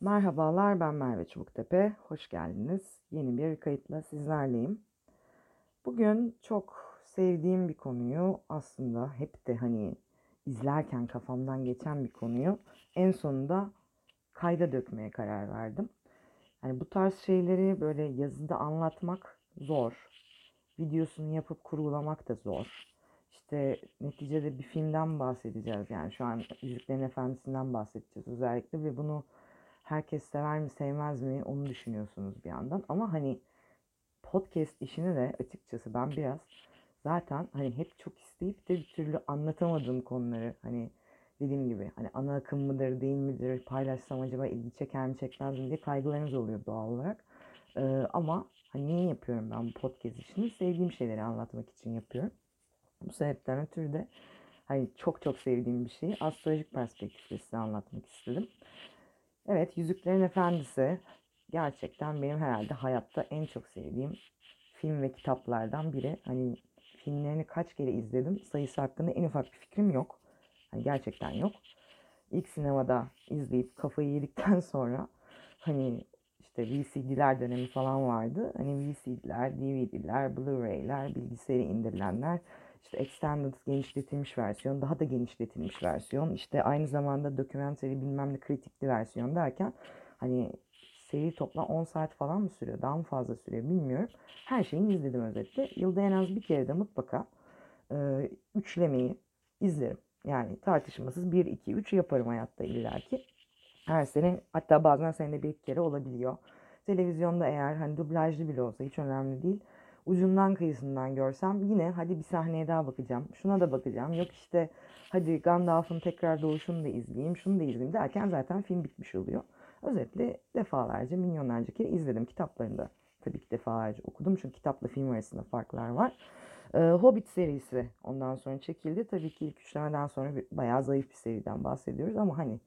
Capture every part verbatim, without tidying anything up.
Merhabalar, ben Merve Çubuktepe. Hoş geldiniz. Yeni bir kayıtla sizlerleyim. Bugün çok sevdiğim bir konuyu, aslında hep de hani izlerken kafamdan geçen bir konuyu en sonunda kayda dökmeye karar verdim. Yani bu tarz şeyleri böyle yazıda anlatmak zor. Videosunu yapıp kurgulamak da zor. İşte neticede bir filmden bahsedeceğiz. Yani şu an Yüzüklerin Efendisi'nden bahsedeceğiz özellikle ve bunu herkes sever mi sevmez mi onu düşünüyorsunuz bir yandan. Ama hani podcast işini de açıkçası ben biraz zaten hani hep çok isteyip de bir türlü anlatamadığım konuları, hani dediğim gibi hani ana akım mıdır değil midir, paylaşsam acaba ilgi çeker mi çekmez mi diye kaygılarınız oluyor doğal olarak. Ee, ama hani niye yapıyorum ben bu podcast işini? Sevdiğim şeyleri anlatmak için yapıyorum. Bu sebepten ötürü de hani çok çok sevdiğim bir şeyi astrolojik perspektifle size anlatmak istedim. Evet, Yüzüklerin Efendisi gerçekten benim herhalde hayatta en çok sevdiğim film ve kitaplardan biri. Hani filmlerini kaç kere izledim, sayısı hakkında en ufak bir fikrim yok. Hani gerçekten yok. İlk sinemada izleyip kafayı yedikten sonra hani işte V C D'ler dönemi falan vardı. Hani V C D'ler, D V D'ler, Blu-ray'ler, bilgisayara indirilenler, işte extended genişletilmiş versiyon, daha da genişletilmiş versiyon, işte aynı zamanda dokumentary bilmem ne kritikli versiyon derken hani seri toplam on saat falan mı sürüyor, daha mı fazla sürüyor bilmiyorum. Her şeyini izledim özetle. Yılda en az bir kere de mutlaka e, üçlemeyi izlerim. Yani tartışmasız bir, iki, üç yaparım hayatta illaki. Her sene, hatta bazen senede bir kere olabiliyor. Televizyonda eğer hani dublajlı bile olsa hiç önemli değil. Ucundan kıyısından görsem yine hadi bir sahneye daha bakacağım, şuna da bakacağım. Yok işte hadi Gandalf'ın tekrar doğuşunu da izleyeyim, şunu da izleyeyim derken zaten film bitmiş oluyor. Özetle defalarca, milyonlarca kere izledim. Kitaplarını da tabii ki defalarca okudum. Çünkü kitapla film arasında farklar var. Ee, Hobbit serisi ondan sonra çekildi. Tabii ki ilk üçlemeden sonra bir, bayağı zayıf bir seriden bahsediyoruz. Ama hani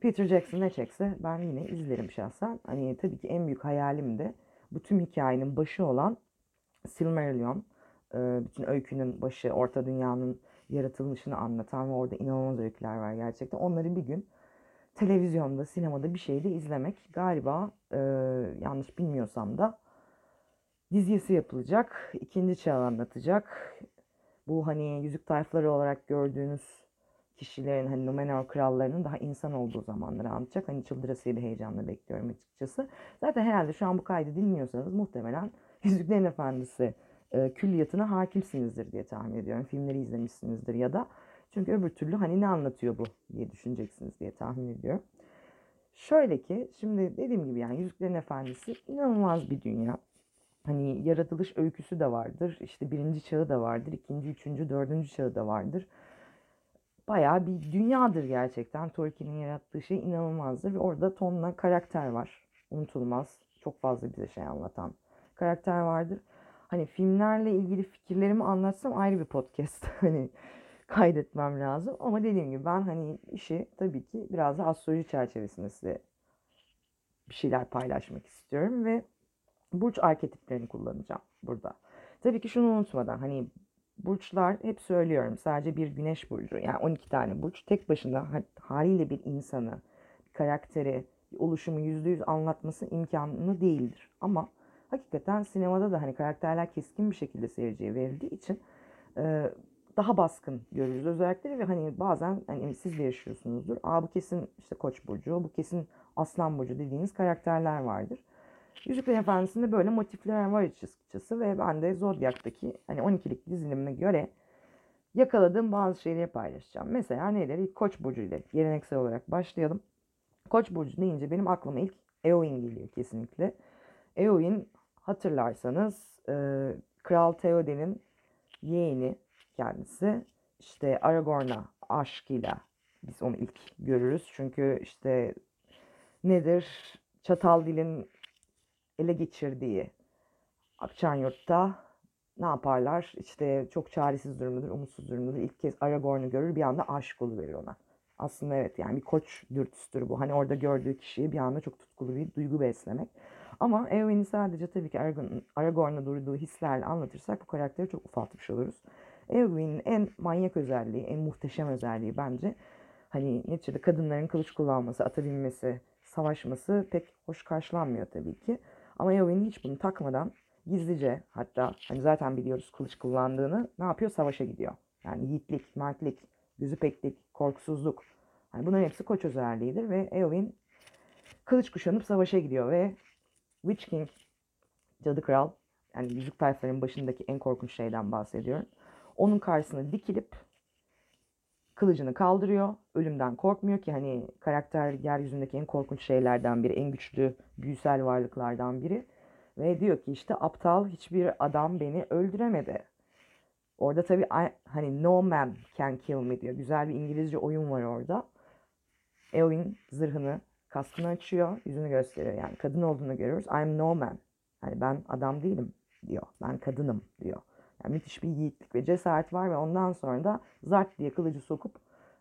Peter Jackson ne çekse ben yine izlerim şahsen. Hani tabii ki en büyük hayalim de bu tüm hikayenin başı olan Silmarillion, bütün öykünün başı, Orta Dünya'nın yaratılışını anlatan ve orada inanılmaz öyküler var gerçekten. Onları bir gün televizyonda, sinemada bir şeyde izlemek. Galiba e, yanlış bilmiyorsam da dizisi yapılacak, ikinci çağı anlatacak. Bu hani yüzük tayfları olarak gördüğünüz kişilerin, hani Numenor krallarının daha insan olduğu zamanları anlatacak. Hani çıldırasıyla heyecanla bekliyorum açıkçası. Zaten herhalde şu an bu kaydı dinliyorsanız muhtemelen Yüzüklerin Efendisi e, külliyatına hakimsinizdir diye tahmin ediyorum. Filmleri izlemişsinizdir ya da. Çünkü öbür türlü hani ne anlatıyor bu diye düşüneceksiniz diye tahmin ediyorum. Şöyle ki şimdi dediğim gibi yani Yüzüklerin Efendisi inanılmaz bir dünya. Hani yaratılış öyküsü de vardır. İşte birinci çağı da vardır. İkinci, üçüncü, dördüncü çağı da vardır. Bayağı bir dünyadır gerçekten. Tolkien'in yarattığı şey inanılmazdır. Ve orada tonla karakter var. Unutulmaz. Çok fazla bize şey anlatan karakter vardır. Hani filmlerle ilgili fikirlerimi anlatsam ayrı bir podcast hani kaydetmem lazım. Ama dediğim gibi ben hani işi tabii ki biraz da astroloji çerçevesinde size bir şeyler paylaşmak istiyorum ve burç arketiplerini kullanacağım burada. Tabii ki şunu unutmadan hani burçlar hep söylüyorum, sadece bir güneş burcu, yani on iki tane burç tek başına haliyle bir insanı, bir karakteri, bir oluşumu yüzde yüz anlatması imkanlı değildir. Ama hakikaten sinemada da hani karakterler keskin bir şekilde seyirciye verildiği için e, daha baskın görürüz özellikleri ve hani bazen hani siz de yaşıyorsunuzdur. Aa, bu kesin işte Koç burcu, bu kesin Aslan burcu dediğiniz karakterler vardır. Yüzüklerin Efendisi'nde böyle motifler var açıkçası ve ben de Zodyak'taki hani on ikilik dizilimine göre yakaladığım bazı şeyleri paylaşacağım. Mesela neleri? Koç burcu ile geleneksel olarak başlayalım. Koç burcu deyince benim aklıma ilk Éowyn geliyor kesinlikle. Éowyn hatırlarsanız e, Kral Theoden'in yeğeni kendisi, işte Aragorn'a aşkıyla biz onu ilk görürüz. Çünkü işte nedir? Çataldil'in ele geçirdiği Akçanyurt'ta ne yaparlar? İşte çok çaresiz durumdadır, umutsuz durumdadır. İlk kez Aragorn'u görür, bir anda aşık oluverir ona. Aslında evet, yani bir koç dürtüsüdür bu. Hani orada gördüğü kişiye bir anda çok tutkulu bir duygu beslemek. Ama Éowyn'i sadece tabii ki Aragorn'a duyduğu hislerle anlatırsak bu karakteri çok ufaltmış oluruz. Éowyn'in en manyak özelliği, en muhteşem özelliği bence hani neticede kadınların kılıç kullanması, ata binmesi, savaşması pek hoş karşılanmıyor tabii ki. Ama Éowyn hiç bunu takmadan gizlice, hatta hani zaten biliyoruz kılıç kullandığını, ne yapıyor? Savaşa gidiyor. Yani yiğitlik, mertlik, yüzüpeklik, korkusuzluk. Yani bunların hepsi koç özelliğidir ve Éowyn kılıç kuşanıp savaşa gidiyor ve Witch King, Cadı Kral, yani yüzük tayfalarının başındaki en korkunç şeyden bahsediyorum. Onun karşısına dikilip kılıcını kaldırıyor. Ölümden korkmuyor ki hani karakter yeryüzündeki en korkunç şeylerden biri, en güçlü büyüsel varlıklardan biri. Ve diyor ki işte aptal hiçbir adam beni öldüremedi. Orada tabii hani no man can kill me diyor. Güzel bir İngilizce oyun var orada. Éowyn zırhını, kaskını açıyor, yüzünü gösteriyor. Yani kadın olduğunu görüyoruz. I'm no man. Yani ben adam değilim diyor. Ben kadınım diyor. Yani müthiş bir yiğitlik ve cesaret var ve ondan sonra da zart diye kılıcı sokup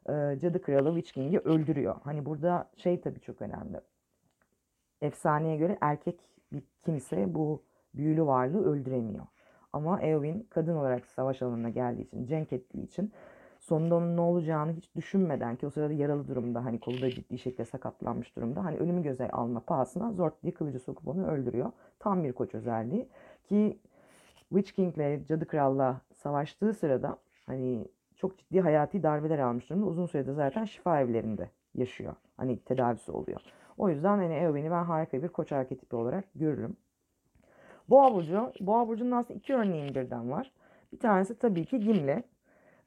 e, Cadı Kralı Witch King'i öldürüyor. Hani burada şey tabii çok önemli. Efsaneye göre erkek bir kimse bu büyülü varlığı öldüremiyor. Ama Éowyn kadın olarak savaş alanına geldiği için, cenk ettiği için sonunda onun ne olacağını hiç düşünmeden, ki o sırada yaralı durumda, hani kolu da ciddi şekilde sakatlanmış durumda, hani ölümü göze alma pahasına zort diye kılıcı sokup onu öldürüyor. Tam bir koç özelliği ki Witch King'le, Cadı Kral'la savaştığı sırada hani çok ciddi hayati darbeler almış durumda. Uzun sürede zaten şifa evlerinde yaşıyor. Hani tedavisi oluyor. O yüzden hani Éowyn'i ben harika bir koç arketipi olarak görürüm. Boğa burcu. Boğa burcunun aslında iki örneği birden var. Bir tanesi tabii ki Gimli.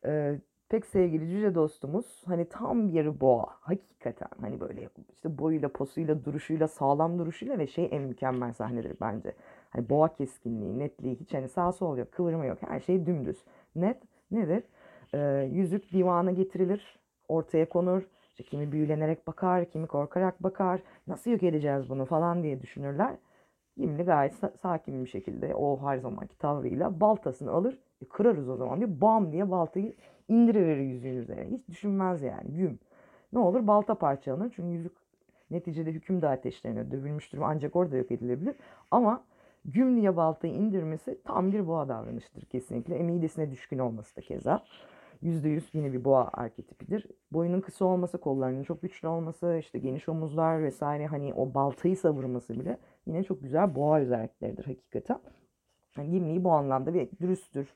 Ee, pek sevgili cüce dostumuz. Hani tam bir boğa. Hakikaten hani böyle işte boyuyla, posuyla, duruşuyla, sağlam duruşuyla ve şey en mükemmel sahnedir bence. Hani boğa keskinliği, netliği, hiç hani sağ sol yok, kıvırma yok. Her şey dümdüz. Net nedir? Ee, yüzük divana getirilir, ortaya konur. İşte kimi büyülenerek bakar, kimi korkarak bakar. Nasıl yok edeceğiz bunu falan diye düşünürler. Gimli gayet sakin bir şekilde o her zamanki tavrıyla baltasını alır. E, kırarız o zaman diye bam diye baltayı indirir yüzüğün üzerine. Hiç düşünmez yani. Güm. Ne olur? Balta parçalanır. Çünkü yüzük neticede hükümdar ateşlerine dövülmüştür. Ancak orada yok edilebilir. Ama Güm diye baltayı indirmesi tam bir boğa davranışıdır kesinlikle. Midesine düşkün olması da keza. yüzde yüz yine bir boğa arketipidir. Boyunun kısa olması, kollarının çok güçlü olması, işte geniş omuzlar vesaire, hani o baltayı savurması bile yine çok güzel boğa özellikleridir hakikaten. Yani Gimli'yi bu anlamda bir dürüsttür.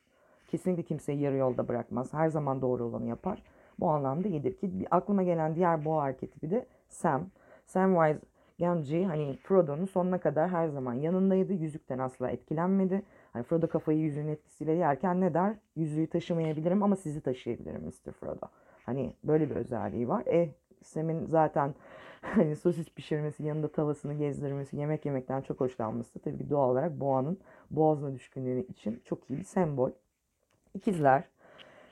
Kesinlikle kimseyi yarı yolda bırakmaz. Her zaman doğru olanı yapar. Bu anlamda iyidir ki aklıma gelen diğer boğa arketipi de Sam. Samwise Gamgee hani Frodo'nun sonuna kadar her zaman yanındaydı. Yüzükten asla etkilenmedi. Hani Frodo kafayı yüzüğün etkisiyle yerken ne der? Yüzüğü taşımayabilirim ama sizi taşıyabilirim mister Frodo. Hani böyle bir özelliği var. E Sam'in zaten hani sosis pişirmesi, yanında tavasını gezdirmesi, yemek yemekten çok hoşlanması tabii ki doğal olarak boğanın boğazına düşkünlüğü için çok iyi bir sembol. İkizler.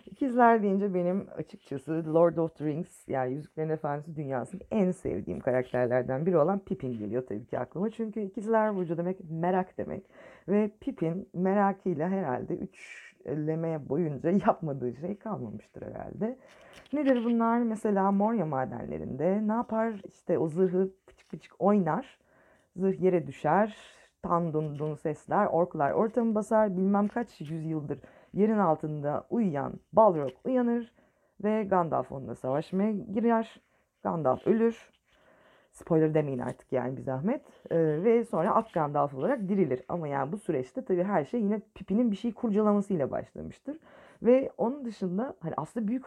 İkizler deyince benim açıkçası Lord of the Rings, yani Yüzüklerin Efendisi dünyasının en sevdiğim karakterlerden biri olan Pippin geliyor tabii ki aklıma. Çünkü ikizler burcu demek merak demek. Ve Pippin merakıyla herhalde üçleme boyunca yapmadığı şey kalmamıştır herhalde. Nedir bunlar? Mesela Moria madenlerinde ne yapar? İşte o zırhı pıçık pıçık oynar. Zırh yere düşer. Tan dun dun sesler. Orklar ortamı basar. Bilmem kaç yüzyıldır yerin altında uyuyan Balrog uyanır ve Gandalf onunla savaşmaya girer. Gandalf ölür. Spoiler demeyin artık yani bir zahmet. Ee, ve sonra Ak Gandalf olarak dirilir. Ama yani bu süreçte tabii her şey yine Pippin'in bir şeyi kurcalamasıyla başlamıştır. Ve onun dışında hani aslında büyük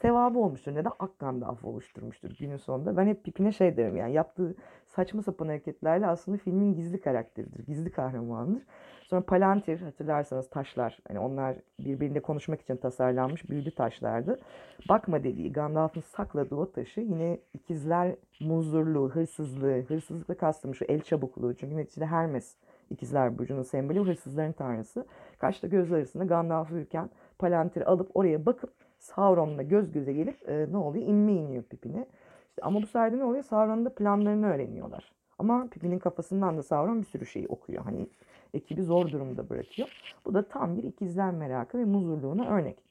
sevabı olmuştur. Neden Ak Gandalf oluşturmuştur günün sonunda. Ben hep Pippin'e şey derim yani yaptığı saçma sapan hareketlerle aslında filmin gizli karakteridir. Gizli kahramandır. Sonra Palantir, hatırlarsanız taşlar. Hani onlar birbirinde konuşmak için tasarlanmış büyülü taşlardı. Bakma dediği Gandalf'ın sakladığı o taşı yine ikizler muzurluğu, hırsızlığı, hırsızlıkla kastım şu el çabukluğu. Çünkü neticede Hermes ikizler burcunun sembolü, hırsızların tanrısı. Kaşla göz arasında Gandalf uyurken Palantir'i alıp oraya bakıp Sauron'la göz göze gelip e, ne oluyor? İnme iniyor Pippin'e. İşte, ama bu sayede ne oluyor? Sauron'un da planlarını öğreniyorlar. Ama Pippin'in kafasından da Sauron bir sürü şeyi okuyor. Hani ekibi zor durumda bırakıyor. Bu da tam bir ikizler merakı ve muzurluğuna örnek.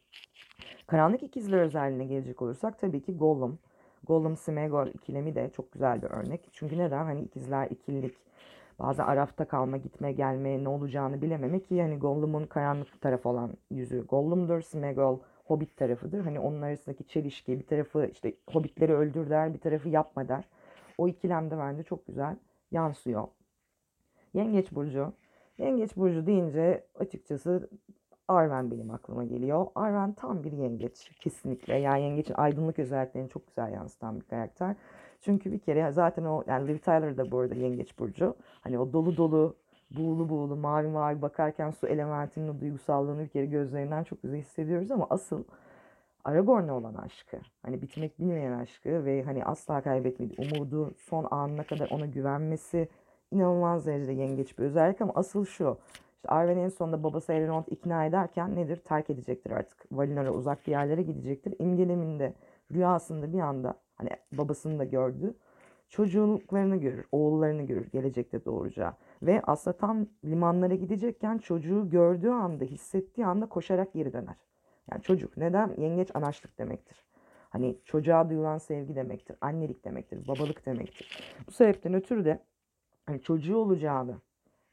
Karanlık ikizler özelliğine gelecek olursak tabii ki Gollum. Gollum Smeagol ikilemi de çok güzel bir örnek. Çünkü neden? Hani ikizler ikililik, bazen arafta kalma, gitme, gelme, ne olacağını bilememek ki hani Gollum'un karanlık tarafı olan yüzü Gollum'dur. Smeagol Hobbit tarafıdır. Hani onun arasındaki çelişki, bir tarafı işte Hobbitleri öldür der, bir tarafı yapma der. o ikilemde bence çok güzel yansıyor. Yengeç Burcu. Yengeç Burcu deyince açıkçası Arwen benim aklıma geliyor. Arwen tam bir yengeç kesinlikle. Yani yengeçin aydınlık özelliklerini çok güzel yansıtan bir karakter. Çünkü bir kere zaten o, yani Liv Tyler da bu arada Yengeç Burcu. Hani o dolu dolu, buğulu buğulu, mavi mavi bakarken su elementinin o duygusallığını bir kere gözlerinden çok güzel hissediyoruz ama asıl Aragorn'a olan aşkı, hani bitmek bilmeyen aşkı ve hani asla kaybetmediği umudu, son anına kadar ona güvenmesi inanılmaz derecede yengeç bir özellik. Ama asıl şu, işte Arwen en sonunda babası Elrond ikna ederken nedir? Terk edecektir artık. Valinor'a, uzak bir yerlere gidecektir. İmgeleminde, rüyasında bir anda hani babasını da gördü. Çocukluklarını görür, oğullarını görür, gelecekte doğuracağı. Ve aslında tam limanlara gidecekken çocuğu gördüğü anda, hissettiği anda koşarak geri döner. Yani çocuk neden? Yengeç anaçlık demektir. Hani çocuğa duyulan sevgi demektir. Annelik demektir. Babalık demektir. Bu sebepten ötürü de hani çocuğu olacağını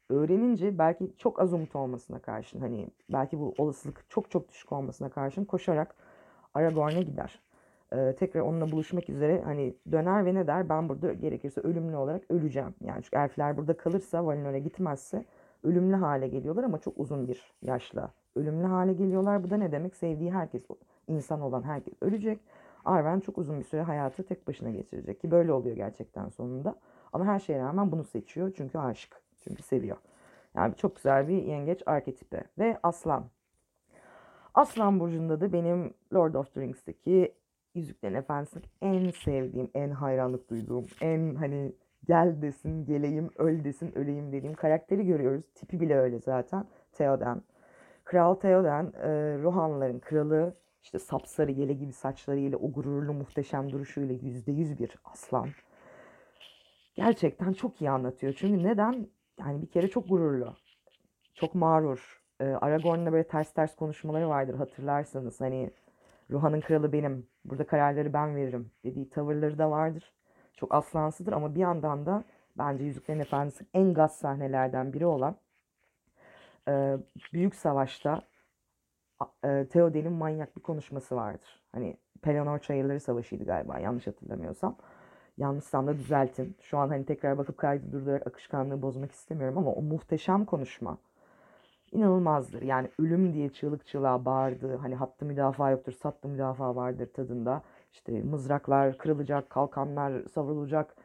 öğrenince belki çok az umut olmasına karşın, hani belki bu olasılık çok çok düşük olmasına karşın koşarak Aragorn'a gider. Ee, tekrar onunla buluşmak üzere hani döner ve ne der? Ben burada gerekirse ölümlü olarak öleceğim. Yani çünkü elfler burada kalırsa, Valinor'a gitmezse ölümlü hale geliyorlar ama çok uzun bir yaşla ölümlü hale geliyorlar. Bu da ne demek? Sevdiği herkes, insan olan herkes ölecek. Arwen çok uzun bir süre hayatı tek başına geçirecek ki böyle oluyor gerçekten sonunda. Ama her şeye rağmen bunu seçiyor çünkü aşık, çünkü seviyor. Yani çok güzel bir yengeç arketipi. Ve Aslan. Aslan Burcu'nda da benim Lord of the Rings'teki Yüzüklerin Efendisi'nin en sevdiğim, en hayranlık duyduğum, en hani gel desin, geleyim, öl desin, öleyim dediğim karakteri görüyoruz. Tipi bile öyle zaten. Theoden. Kral Theoden, e, Rohanların kralı, işte sapsarı yele gibi saçlarıyla, o gururlu muhteşem duruşuyla yüzde yüz bir aslan. Gerçekten çok iyi anlatıyor. Çünkü neden? Yani bir kere çok gururlu, çok mağrur. E, Aragorn'la böyle ters ters konuşmaları vardır hatırlarsanız. Hani Rohan'ın kralı benim, burada kararları ben veririm dediği tavırları da vardır. Çok aslansıdır ama bir yandan da bence Yüzüklerin Efendisi'nin en gaz sahnelerden biri olan Ee, büyük savaşta e, Theoden'in manyak bir konuşması vardır. Hani Pelennor Çayırları Savaşı'ydı galiba, yanlış hatırlamıyorsam. Yanlışsam da düzeltin. Şu an hani tekrar bakıp kaydı durdurarak akışkanlığı bozmak istemiyorum ama o muhteşem konuşma inanılmazdır. Yani ölüm diye çığlık çığlığa bağırdı. Hani hattı müdafaa yoktur, sattı müdafaa vardır tadında. İşte mızraklar kırılacak, kalkanlar savrulacak.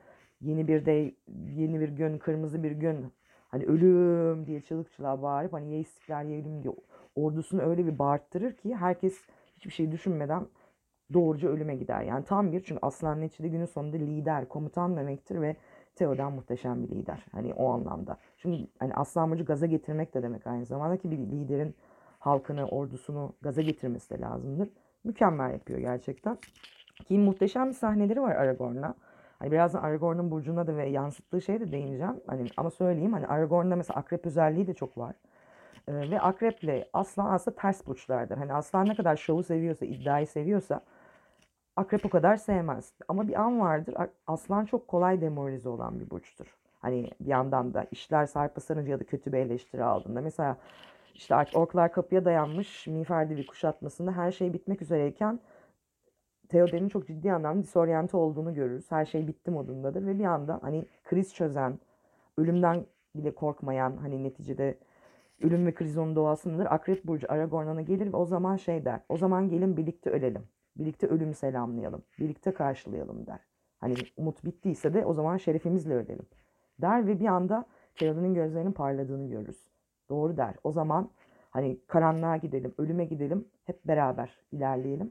Yeni bir de yeni bir gün, kırmızı bir gün. Hani ölüm diye çığlık çığlığa bağırıp hani ye istiklal ye ölüm diye ordusunu öyle bir bağırttırır ki herkes hiçbir şey düşünmeden doğruca ölüme gider. Yani tam bir, çünkü aslan neticede günün sonunda lider, komutan demektir ve Theoden muhteşem bir lider. Hani o anlamda. Çünkü hani aslan burcu gaza getirmek de demek aynı zamanda ki bir liderin halkını, ordusunu gaza getirmesi de lazımdır. Mükemmel yapıyor gerçekten. Ki muhteşem bir sahneleri var Aragorn'la. Hani birazdan Aragorn'un burcuna da ve yansıttığı şeye de değineceğim. Hani ama söyleyeyim, hani Aragorn'da mesela akrep özelliği de çok var. Ee, ve akreple aslan aslında ters burçlardır. Hani aslan ne kadar şovu seviyorsa, iddiayı seviyorsa akrep o kadar sevmez. Ama bir an vardır, aslan çok kolay demoralize olan bir burçtur. Hani bir yandan da işler sarpa sarınca ya da kötü bir eleştiri aldığında. Mesela işte artık orklar kapıya dayanmış, miğferdi bir kuşatmasında her şey bitmek üzereyken Theoden'in çok ciddi anlamda disoryante olduğunu görürüz. Her şey bitti modundadır ve bir anda hani kriz çözen, ölümden bile korkmayan, hani neticede ölüm ve kriz onun doğasındadır. Akrep Burcu Aragorn'a gelir ve o zaman şey der. O zaman gelin birlikte ölelim. Birlikte ölümü selamlayalım. Birlikte karşılayalım der. Hani umut bittiyse de o zaman şerefimizle ölelim der ve bir anda Theoden'in gözlerinin parladığını görürüz. Doğru der. O zaman hani karanlığa gidelim, ölüme gidelim. Hep beraber ilerleyelim.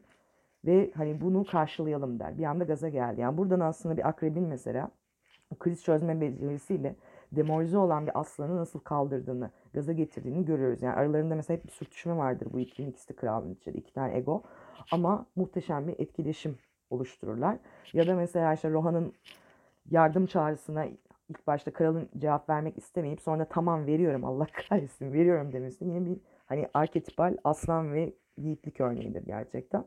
Ve hani bunu karşılayalım der. Bir anda gaza geldi. Yani buradan aslında bir akrebin mesela kriz çözme becerisiyle demoralize olan bir aslanı nasıl kaldırdığını, gaza getirdiğini görüyoruz. Yani aralarında mesela hep bir sürtüşme vardır bu ikilinin, ikisi de kralın içinde. İki tane ego. Ama muhteşem bir etkileşim oluştururlar. Ya da mesela işte Rohan'ın yardım çağrısına ilk başta kralın cevap vermek istemeyip sonra tamam veriyorum, Allah kahretsin veriyorum demesi yine bir hani arketipal aslan ve yiğitlik örneğidir gerçekten.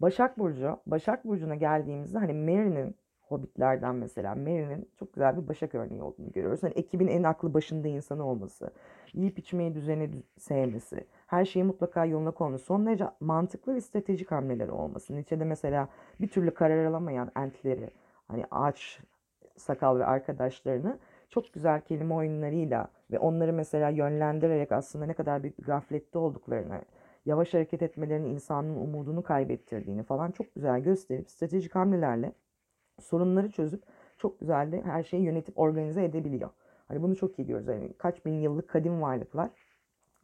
Başak Burcu, Başak Burcu'na geldiğimizde hani Merry'nin, Hobbitlerden mesela Merry'nin çok güzel bir Başak örneği olduğunu görüyoruz. Hani ekibin en aklı başında insanı olması, yiyip içmeyi düzeni sevmesi, her şeyi mutlaka yoluna koyması, son derece mantıklı ve stratejik hamleleri olması. Nietzsche'de mesela bir türlü karar alamayan entleri, hani ağaç sakal ve arkadaşlarını çok güzel kelime oyunlarıyla ve onları mesela yönlendirerek aslında ne kadar büyük bir gaflette olduklarını, yavaş hareket etmelerinin insanın umudunu kaybettirdiğini falan çok güzel gösterip stratejik hamlelerle sorunları çözüp çok güzel de her şeyi yönetip organize edebiliyor. Hani bunu çok iyi görüyoruz. Yani kaç bin yıllık kadim varlıklar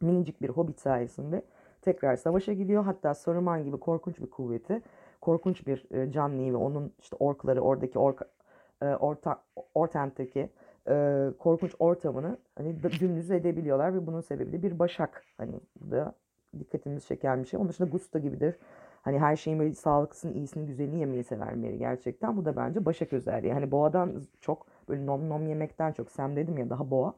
minicik bir hobbit sayesinde tekrar savaşa gidiyor. Hatta Saruman gibi korkunç bir kuvveti, korkunç bir canlıyı ve onun işte orkları, oradaki ork, orta, ortenteki e, korkunç ortamını hani dümdüz edebiliyorlar ve bunun sebebi de bir başak. Hani bu da dikkatimizi çeken bir şey. Onun dışında Gusta gibidir. Hani her şeyin böyle sağlıklısını, iyisini, güzelini yemeyi sever Mary gerçekten. Bu da bence başak özelliği. Hani boğadan çok, böyle nom nom yemekten çok. Sam dedim ya daha boğa.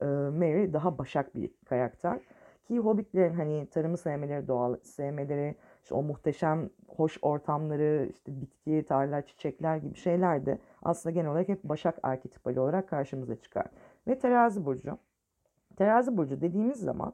Mary daha başak bir karakter. Ki hobbitlerin hani tarımı sevmeleri, doğal sevmeleri, işte o muhteşem hoş ortamları, işte bitki, tarla, çiçekler gibi şeyler de aslında genel olarak hep başak arketipali olarak karşımıza çıkar. Ve terazi burcu. Terazi burcu dediğimiz zaman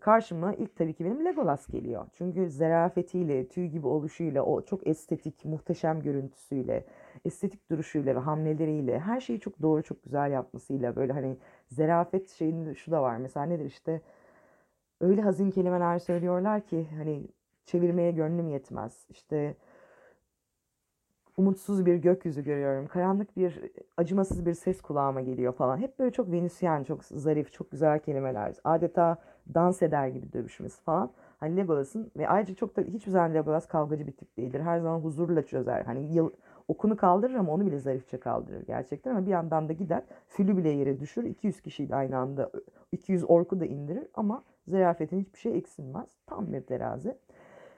karşıma ilk tabii ki benim Legolas geliyor. Çünkü zerafetiyle, tüy gibi oluşuyla, o çok estetik, muhteşem görüntüsüyle, estetik duruşuyla ve hamleleriyle, her şeyi çok doğru, çok güzel yapmasıyla, böyle hani zerafet şeyinde şu da var. Mesela nedir işte, öyle hazin kelimeler söylüyorlar ki hani çevirmeye gönlüm yetmez. İşte umutsuz bir gökyüzü görüyorum, karanlık bir, acımasız bir ses kulağıma geliyor falan. Hep böyle çok venüsyen, çok zarif, çok güzel kelimeler. Adeta dans eder gibi dövüşmesi falan. Hani Legolas'ın ve ayrıca çok da hiçbir zaman Legolas kavgacı bir tip değildir. Her zaman huzurla çözer. Hani yıl, okunu kaldırır ama onu bile zarifçe kaldırır gerçekten. Ama bir yandan da gider, fülü bile yere düşür. iki yüz kişiyi de aynı anda, iki yüz orku da indirir ama zarafetin hiçbir şey eksilmez. Tam bir terazi.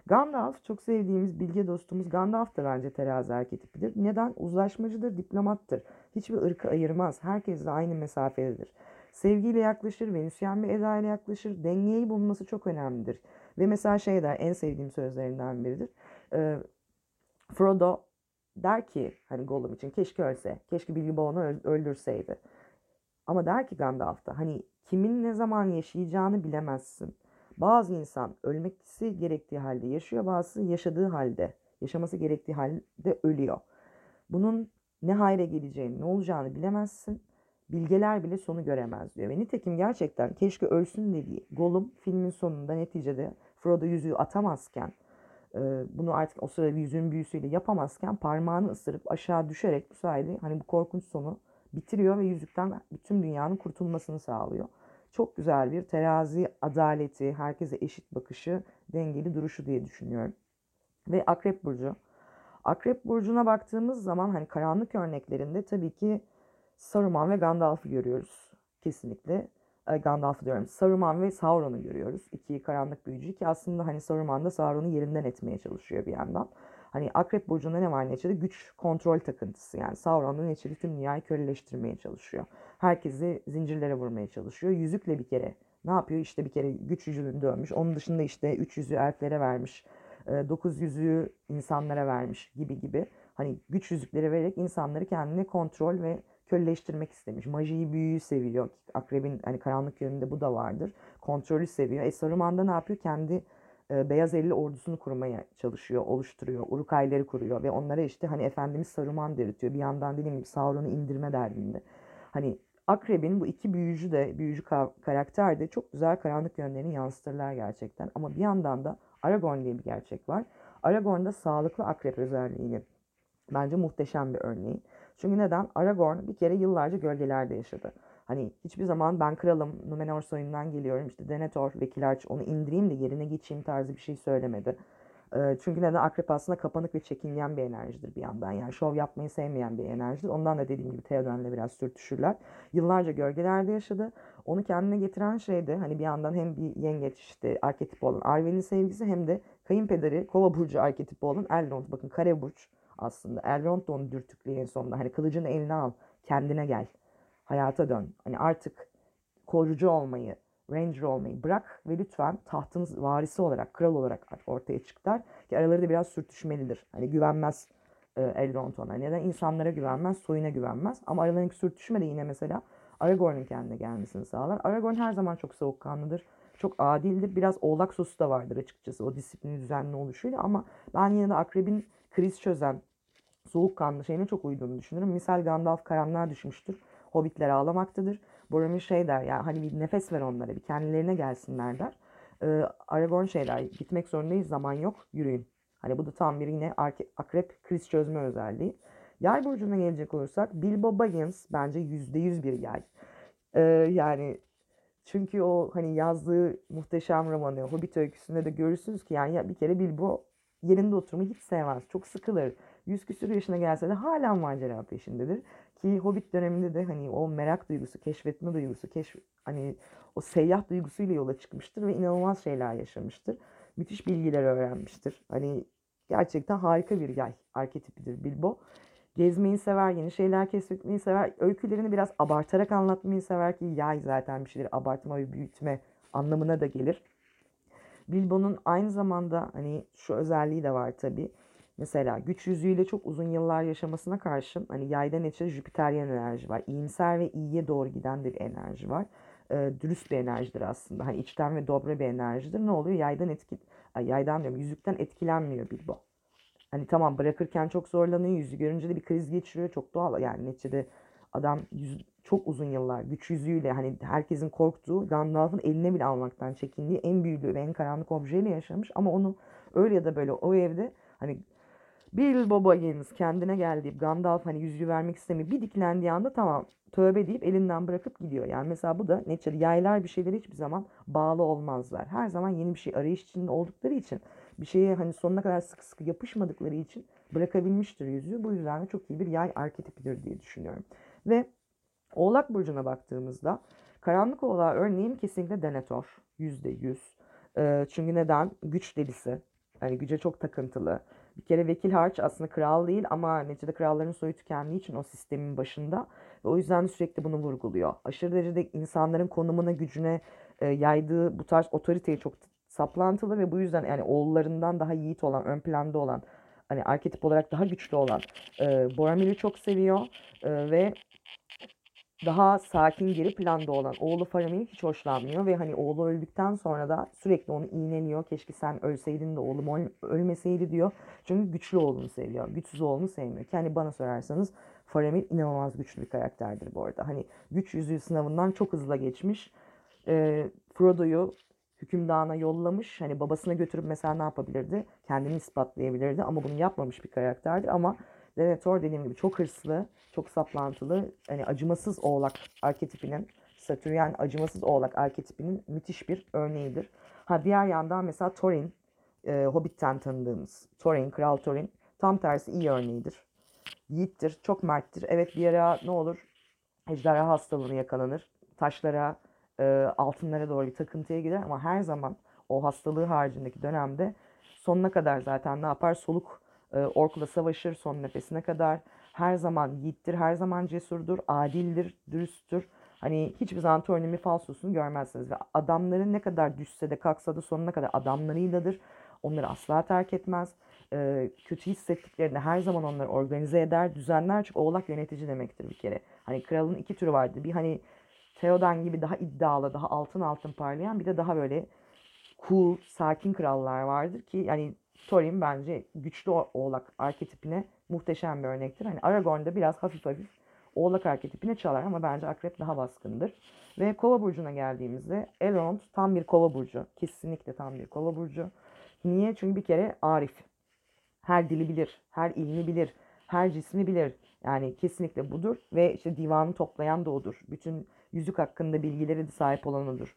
Gandalf, çok sevdiğimiz bilge dostumuz Gandalf da bence terazi arketipidir. Neden? Uzlaşmacıdır, diplomattır. Hiçbir ırkı ayırmaz. Herkesle aynı mesafededir. Sevgiyle yaklaşır, venüsyen bir edayla yaklaşır. Dengeyi bulması çok önemlidir. Ve mesela şey der, en sevdiğim sözlerinden biridir. E, Frodo der ki, hani Gollum için, keşke ölse, keşke Bilbo onu öldürseydi. Ama der ki Gandalf da, hani kimin ne zaman yaşayacağını bilemezsin. Bazı insan ölmesi gerektiği halde yaşıyor, bazısı yaşadığı halde, yaşaması gerektiği halde ölüyor. Bunun ne hayra geleceğini, ne olacağını bilemezsin. Bilgeler bile sonu göremez diyor. Ve nitekim gerçekten keşke ölsün dediği Gollum filmin sonunda neticede Frodo yüzüğü atamazken, bunu artık o sırada yüzüğün büyüsüyle yapamazken parmağını ısırıp aşağı düşerek bu sayede hani bu korkunç sonu bitiriyor ve yüzükten bütün dünyanın kurtulmasını sağlıyor. Çok güzel bir terazi, adaleti, herkese eşit bakışı, dengeli duruşu diye düşünüyorum. Ve Akrep Burcu. Akrep Burcu'na baktığımız zaman hani karanlık örneklerinde tabii ki Saruman ve Gandalf'ı görüyoruz. Kesinlikle. Gandalf'ı diyorum. Saruman ve Sauron'u görüyoruz. İki karanlık büyücü ki aslında hani Saruman da Sauron'u yerinden etmeye çalışıyor bir yandan. Hani Akrep Burcu'nda ne var neçede? Güç, kontrol takıntısı. Yani Sauron'da neçede tüm dünyayı köleleştirmeye çalışıyor. Herkesi zincirlere vurmaya çalışıyor. Yüzükle bir kere ne yapıyor? İşte bir kere güç yüzüğünü dönmüş. Onun dışında işte üç yüzüğü elflere vermiş. Dokuz yüzüğü insanlara vermiş gibi gibi. Hani güç yüzükleri vererek insanları kendine kontrol ve köleleştirmek istemiş. Majiyi, büyüyü seviyor. Akrebin hani karanlık yönünde bu da vardır. Kontrolü seviyor. E Saruman'da ne yapıyor? Kendi e, beyaz elli ordusunu kurmaya çalışıyor, oluşturuyor. Urukayları kuruyor ve onlara işte hani Efendimiz Saruman deritiyor. Bir yandan dediğim gibi Sauron'u indirme derdinde. Hani Akrebin bu iki büyücü de, büyücü karakter de çok güzel karanlık yönlerini yansıtırlar gerçekten. Ama bir yandan da Aragorn diye bir gerçek var. Aragorn'da sağlıklı akrep özelliğini bence muhteşem bir örneği. Çünkü neden? Aragorn bir kere yıllarca gölgelerde yaşadı. Hani hiçbir zaman ben kralım, Numenor soyundan geliyorum, işte Denethor ve Kilarç onu indireyim de yerine geçeyim tarzı bir şey söylemedi. Ee, çünkü neden? Akrep aslında kapanık ve çekingen bir enerjidir bir yandan. Yani şov yapmayı sevmeyen bir enerjidir. Ondan da dediğim gibi Theoden'le biraz sürtüşürler. Yıllarca gölgelerde yaşadı. Onu kendine getiren şey de hani bir yandan hem bir yengeç işte arketipi olan Arwen'in sevgisi hem de kayınpederi Kova burcu arketipi olan Elrond. Bakın kare burç. Aslında Elrond da onu dürtüklüyor en sonunda. Hani kılıcını eline al, kendine gel, hayata dön. Hani artık korucu olmayı, ranger olmayı bırak ve lütfen tahtın varisi olarak, kral olarak ortaya çık der. Ki araları da biraz sürtüşmelidir. Hani güvenmez e, Elrond ona. Neden? İnsanlara güvenmez, soyuna güvenmez. Ama aralarındaki sürtüşme de yine mesela Aragorn'un kendine gelmesini sağlar. Aragorn her zaman çok soğukkanlıdır. Çok adildir. Biraz oğlak sosu da vardır açıkçası o disiplini düzenli oluşuyla. Ama ben yine de akrebin kriz çözen, soğukkanlı şeyine çok uyduğunu düşünürüm. Misal Gandalf karanlığa düşmüştür. Hobbitler ağlamaktadır. Boromir şey der, ya hani bir nefes ver onlara, bir kendilerine gelsinler der. Ee, Aragorn şey der, gitmek zorundayız, zaman yok, yürüyün. Hani bu da tam bir yine akrep kriz çözme özelliği. Yay burcuna gelecek olursak Bilbo Baggins bence yüzde yüz bir yay. Ee, yani çünkü o hani yazdığı muhteşem romanı Hobbit öyküsünde de görürsünüz ki yani bir kere Bilbo yerinde oturmayı hiç sevmez. Çok sıkılır. Yüz küsur yaşına gelse de hala macera peşindedir. Ki Hobbit döneminde de hani o merak duygusu, keşfetme duygusu, keşf hani o seyyah duygusuyla yola çıkmıştır ve inanılmaz şeyler yaşamıştır. Müthiş bilgiler öğrenmiştir. Hani gerçekten harika bir yay arketipidir Bilbo. Gezmeyi sever, yeni şeyler keşfetmeyi sever. Öykülerini biraz abartarak anlatmayı sever ki yay zaten bir şeyleri abartma ve büyütme anlamına da gelir. Bilbo'nun aynı zamanda hani şu özelliği de var tabii. Mesela güç yüzüğüyle çok uzun yıllar yaşamasına karşın hani yaydan içeri Jüpiteryen enerji var. İyimser ve iyiye doğru giden bir enerji var. E, dürüst bir enerjidir aslında. Hani içten ve dobra bir enerjidir. Ne oluyor? Yaydan etki yaydan diyorum. Yüzükten etkilenmiyor Bilbo. Hani tamam bırakırken çok zorlanıyor. Yüzüğü görünce de bir kriz geçiriyor. Çok doğal yani neticede adam yüz, çok uzun yıllar güç yüzüğüyle hani herkesin korktuğu Gandalf'ın eline bile almaktan çekindiği en büyülü ve en karanlık objeyle yaşamış. Ama onu öyle ya da böyle o evde hani Bilbo Baggins kendine gel deyip Gandalf hani yüzüğü vermek istemiyor. Bir diklendiği anda tamam tövbe deyip elinden bırakıp gidiyor. Yani mesela bu da neticede yaylar bir şeylere hiçbir zaman bağlı olmazlar. Her zaman yeni bir şey arayış içinde oldukları için bir şeye hani sonuna kadar sıkı sıkı yapışmadıkları için bırakabilmiştir yüzüğü. Bu yüzden de çok iyi bir yay arketipidir diye düşünüyorum. Ve Oğlak Burcu'na baktığımızda karanlık oğlağı örneğin kesinlikle Denethor. yüzde yüz. Ee, çünkü neden? Güç delisi. Yani güce çok takıntılı. Bir kere vekil harç aslında kral değil ama neticede kralların soyu tükendiği için o sistemin başında. Ve o yüzden sürekli bunu vurguluyor. Aşırı derecede insanların konumuna, gücüne e, yaydığı bu tarz otoriteye çok saplantılı ve bu yüzden yani oğullarından daha yiğit olan, ön planda olan, hani arketip olarak daha güçlü olan e, Boromir'i çok seviyor e, ve daha sakin geri planda olan oğlu Faramir'i hiç hoşlanmıyor ve hani oğlu öldükten sonra da sürekli onu iğneliyor. Keşke sen ölseydin de oğlum ölmeseydi diyor. Çünkü güçlü oğlunu seviyor. Güçsüz oğlunu sevmiyor. Yani bana sorarsanız Faramir inanılmaz güçlü bir karakterdir bu arada. Hani güç yüzüğü sınavından çok hızla geçmiş. E, Frodo'yu hükümdana yollamış. Hani babasına götürüp mesela ne yapabilirdi? Kendini ispatlayabilirdi ama bunu yapmamış bir karakterdir ama Denethor dediğim gibi çok hırslı, çok saplantılı, yani acımasız oğlak arketipinin, Satürn acımasız oğlak arketipinin müthiş bir örneğidir. Ha diğer yandan mesela Thorin, e, Hobbit'ten tanıdığımız Thorin, Kral Thorin tam tersi iyi örneğidir. Yiğittir, çok merttir. Evet bir ara ne olur? Ejderha hastalığına yakalanır. Taşlara, e, altınlara doğru bir takıntıya girer ama her zaman o hastalığı haricindeki dönemde sonuna kadar zaten ne yapar? Soluk Ork'la savaşır son nefesine kadar. Her zaman yiğittir, her zaman cesurdur, adildir, dürüsttür. Hani hiçbir zaman Thorin'in bir falsosunu görmezsiniz. Ve adamları ne kadar düşse de kalksa da sonuna kadar adamlarıyladır. Onları asla terk etmez. E, kötü hissettiklerinde her zaman onları organize eder, düzenler. Çünkü oğlak yönetici demektir bir kere. Hani kralın iki türü vardı. Bir hani Theoden gibi daha iddialı, daha altın altın parlayan bir de daha böyle cool, sakin krallar vardır ki yani Thorin bence güçlü oğlak arketipine muhteşem bir örnektir. Hani Aragorn'da biraz hafif hafif oğlak arketipine çalar ama bence akrep daha baskındır. Ve kova burcuna geldiğimizde Elrond tam bir kova burcu. Kesinlikle tam bir kova burcu. Niye? Çünkü bir kere arif. Her dili bilir, her ilmi bilir, her cismi bilir. Yani kesinlikle budur ve işte divanı toplayan da odur. Bütün yüzük hakkında bilgileri de sahip olan odur.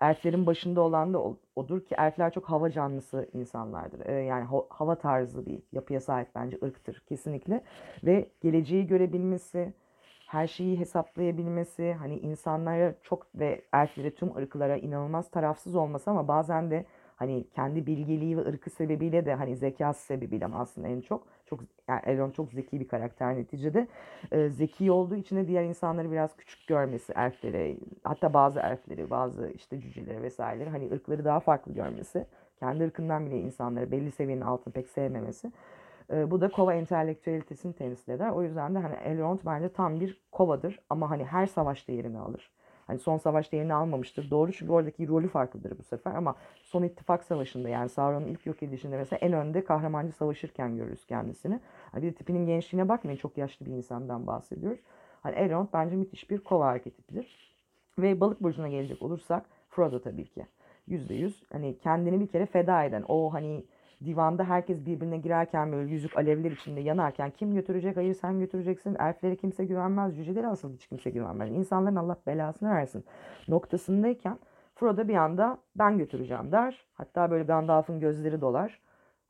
Elflerin başında olan da odur ki elfler çok hava canlısı insanlardır. Yani hava tarzı bir yapıya sahip bence ırktır kesinlikle. Ve geleceği görebilmesi, her şeyi hesaplayabilmesi, hani insanlara çok ve elflere tüm ırklara inanılmaz tarafsız olması ama bazen de hani kendi bilgeliği ve ırkı sebebiyle de hani zekası sebebiyle aslında en çok çok yani Elrond çok zeki bir karakter neticede. Ee, zeki olduğu için de diğer insanları biraz küçük görmesi elflere, hatta bazı elfleri, bazı işte cüceleri vesaireleri hani ırkları daha farklı görmesi, kendi ırkından bile insanları belli seviyenin altını pek sevmemesi. Ee, bu da kova entelektüelitesini temsil eder. O yüzden de hani Elrond bence tam bir kovadır ama hani her savaşta yerini alır. hani son savaşta yerini almamıştır. Doğru, çünkü oradaki rolü farklıdır bu sefer, ama son ittifak savaşında, yani Sauron'un ilk yok edilişinde mesela en önde kahramancı savaşırken görürüz kendisini. Hani bir de tipinin gençliğine bakmayın, çok yaşlı bir insandan bahsediyoruz. Hani Elrond bence müthiş bir kova arketipidir. Ve balık burcuna gelecek olursak Frodo tabii ki. Yüzde yüz. Hani kendini bir kere feda eden, o hani divanda herkes birbirine girerken böyle yüzük alevler içinde yanarken kim götürecek? Hayır, sen götüreceksin. Elflere kimse güvenmez. Cücelere asıl hiç kimse güvenmez. İnsanların Allah belasını versin noktasındayken Frodo bir anda ben götüreceğim der. Hatta böyle Gandalf'ın gözleri dolar.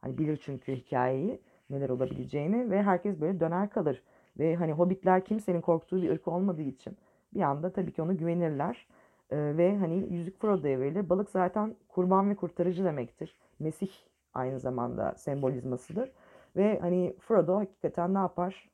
Hani bilir çünkü hikayeyi, neler olabileceğini, ve herkes böyle döner kalır. Ve hani hobbitler kimsenin korktuğu bir ırk olmadığı için bir anda tabii ki ona güvenirler. Ee, ve hani yüzük Frodo'ya verilir. Balık zaten kurban ve kurtarıcı demektir. Mesih aynı zamanda sembolizmasıdır. Ve hani Frodo hakikaten ne yapar?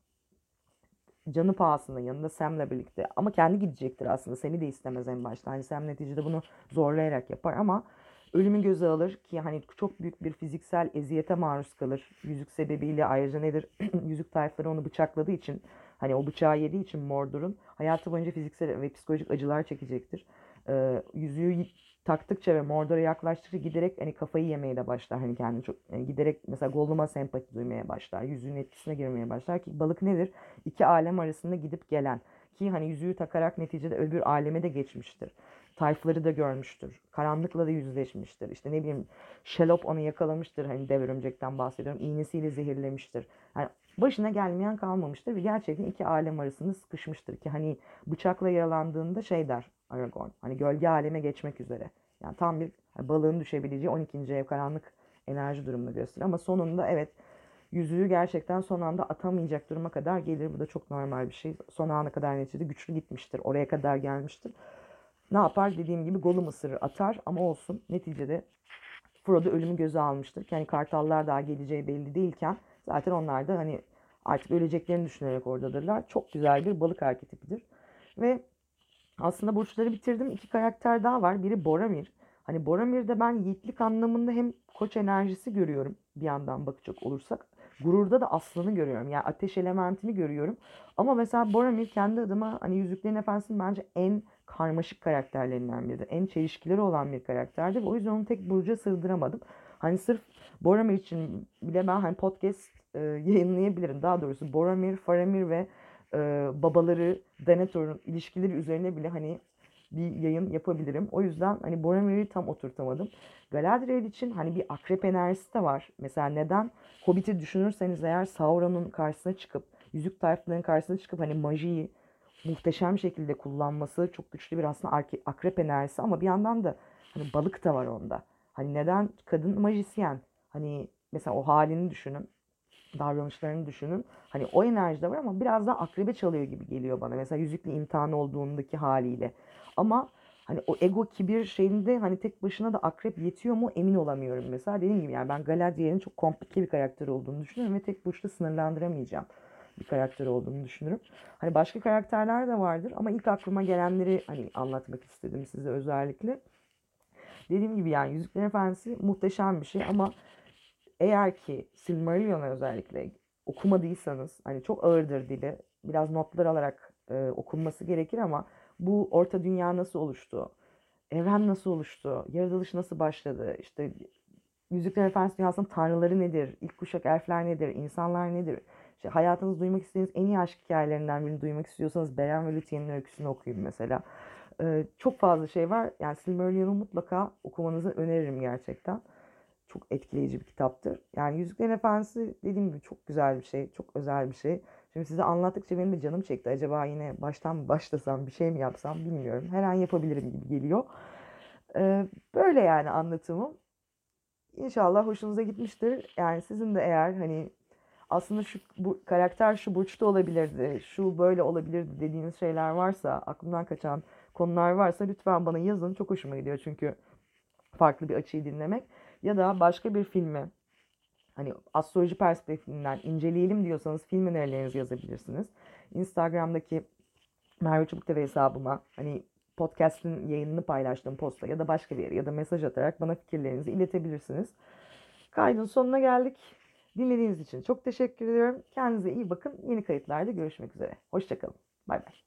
Canı pahasına yanında Sam'le birlikte. Ama kendi gidecektir aslında. Sam'i de istemez en başta. Hani Sam neticede bunu zorlayarak yapar ama ölümü göze alır ki hani çok büyük bir fiziksel eziyete maruz kalır. Yüzük sebebiyle ayrıca nedir? Yüzük tayfları onu bıçakladığı için, hani o bıçağı yediği için Mordor'un hayatı boyunca fiziksel ve psikolojik acılar çekecektir. Ee, yüzüğü taktıkça ve Mordor'a yaklaştıkça giderek hani kafayı yemeye de başlar. Hani kendini çok yani giderek mesela Gollum'a sempati duymaya başlar. Yüzüğün etkisine girmeye başlar ki balık nedir? İki alem arasında gidip gelen, ki hani yüzüğü takarak neticede öbür aleme de geçmiştir. Tayfları da görmüştür. Karanlıkla da yüzleşmiştir. İşte ne bileyim şelop onu yakalamıştır. Hani dev örümcekten bahsediyorum. İğnesiyle zehirlemiştir. Yani başına gelmeyen kalmamıştır ve gerçekten iki alem arasında sıkışmıştır ki hani bıçakla yaralandığında şey der Aragorn. Hani gölge aleme geçmek üzere. Yani tam bir balığın düşebileceği on ikinci ev karanlık enerji durumunu gösterir. Ama sonunda evet yüzüğü gerçekten son anda atamayacak duruma kadar gelir. Bu da çok normal bir şey. Son ana kadar neticede güçlü gitmiştir. Oraya kadar gelmiştir. Ne yapar? Dediğim gibi Gollum ısırır atar ama olsun. Neticede Frodo ölümü göze almıştır. Yani kartallar daha geleceği belli değilken zaten onlar da hani artık öleceklerini düşünerek oradadırlar. Çok güzel bir balık arketipidir. Ve aslında burçları bitirdim. İki karakter daha var. Biri Boromir. Hani Boromir'de ben yiğitlik anlamında hem koç enerjisi görüyorum bir yandan bakacak olursak. Gururda da aslanı görüyorum. Yani ateş elementini görüyorum. Ama mesela Boromir kendi adıma hani Yüzüklerin Efendisi'nin bence en karmaşık karakterlerinden biridir. En çelişkileri olan bir karakterdir. O yüzden onu tek burca sığdıramadım. Hani sırf Boromir için bile ben hani podcast e, yayınlayabilirim. Daha doğrusu Boromir, Faramir ve e, babaları Denethor'un ilişkileri üzerine bile hani bir yayın yapabilirim. O yüzden hani Boromir'i tam oturtamadım. Galadriel için hani bir akrep enerjisi de var. Mesela neden? Hobbit'i düşünürseniz eğer Sauron'un karşısına çıkıp, yüzük tayflarının karşısına çıkıp hani majiyi muhteşem şekilde kullanması çok güçlü bir aslında akrep enerjisi, ama bir yandan da hani balık da var onda. Hani neden? Kadın majisyen. Hani mesela o halini düşünün. Davranışlarını düşünün. Hani o enerji de var ama biraz daha akrebe çalıyor gibi geliyor bana. Mesela yüzükle imtihan olduğundaki haliyle. Ama hani o ego kibir şeyinde hani tek başına da akrep yetiyor mu emin olamıyorum mesela. Dediğim gibi yani ben Galadriel'in çok komplike bir karakter olduğunu düşünüyorum ve tek burçla sınırlandıramayacağım bir karakter olduğunu düşünürüm. Hani başka karakterler de vardır ama ilk aklıma gelenleri hani anlatmak istedim size özellikle. Dediğim gibi yani Yüzüklerin Efendisi muhteşem bir şey ama eğer ki Silmarillion'a özellikle okumadıysanız hani çok ağırdır dili. Biraz notlar alarak e, okunması gerekir ama bu Orta Dünya nasıl oluştu? Evren nasıl oluştu? Yaratılış nasıl başladı? İşte Yüzüklerin Efendisi dünyasının tanrıları nedir? İlk kuşak elfler nedir? İnsanlar nedir? İşte hayatınızı duymak istediğiniz en iyi aşk hikayelerinden birini duymak istiyorsanız Beren ve Lúthien'in öyküsünü okuyun mesela. Ee, çok fazla şey var. Yani Silmarillion'u mutlaka okumanızı öneririm gerçekten. Çok etkileyici bir kitaptır. Yani Yüzüklerin Efendisi dediğim gibi çok güzel bir şey. Çok özel bir şey. Şimdi size anlattıkça benim de canım çekti. Acaba yine baştan mı başlasam, bir şey mi yapsam bilmiyorum. Her an yapabilirim gibi geliyor. Ee, böyle yani anlatımım. İnşallah hoşunuza gitmiştir. Yani sizin de eğer hani aslında şu bu karakter şu burçta olabilirdi, şu böyle olabilirdi dediğiniz şeyler varsa, aklımdan kaçan konular varsa lütfen bana yazın. Çok hoşuma gidiyor çünkü farklı bir açıyı dinlemek. Ya da başka bir filmi hani astroloji perspektifinden inceleyelim diyorsanız film önerilerinizi yazabilirsiniz. Instagram'daki Merve Çubuktepe hesabıma hani podcast'in yayınını paylaştığım posta ya da başka bir yere ya da mesaj atarak bana fikirlerinizi iletebilirsiniz. Kaydın sonuna geldik. Dinlediğiniz için çok teşekkür ediyorum. Kendinize iyi bakın. Yeni kayıtlarda görüşmek üzere. Hoşçakalın. Bay bay.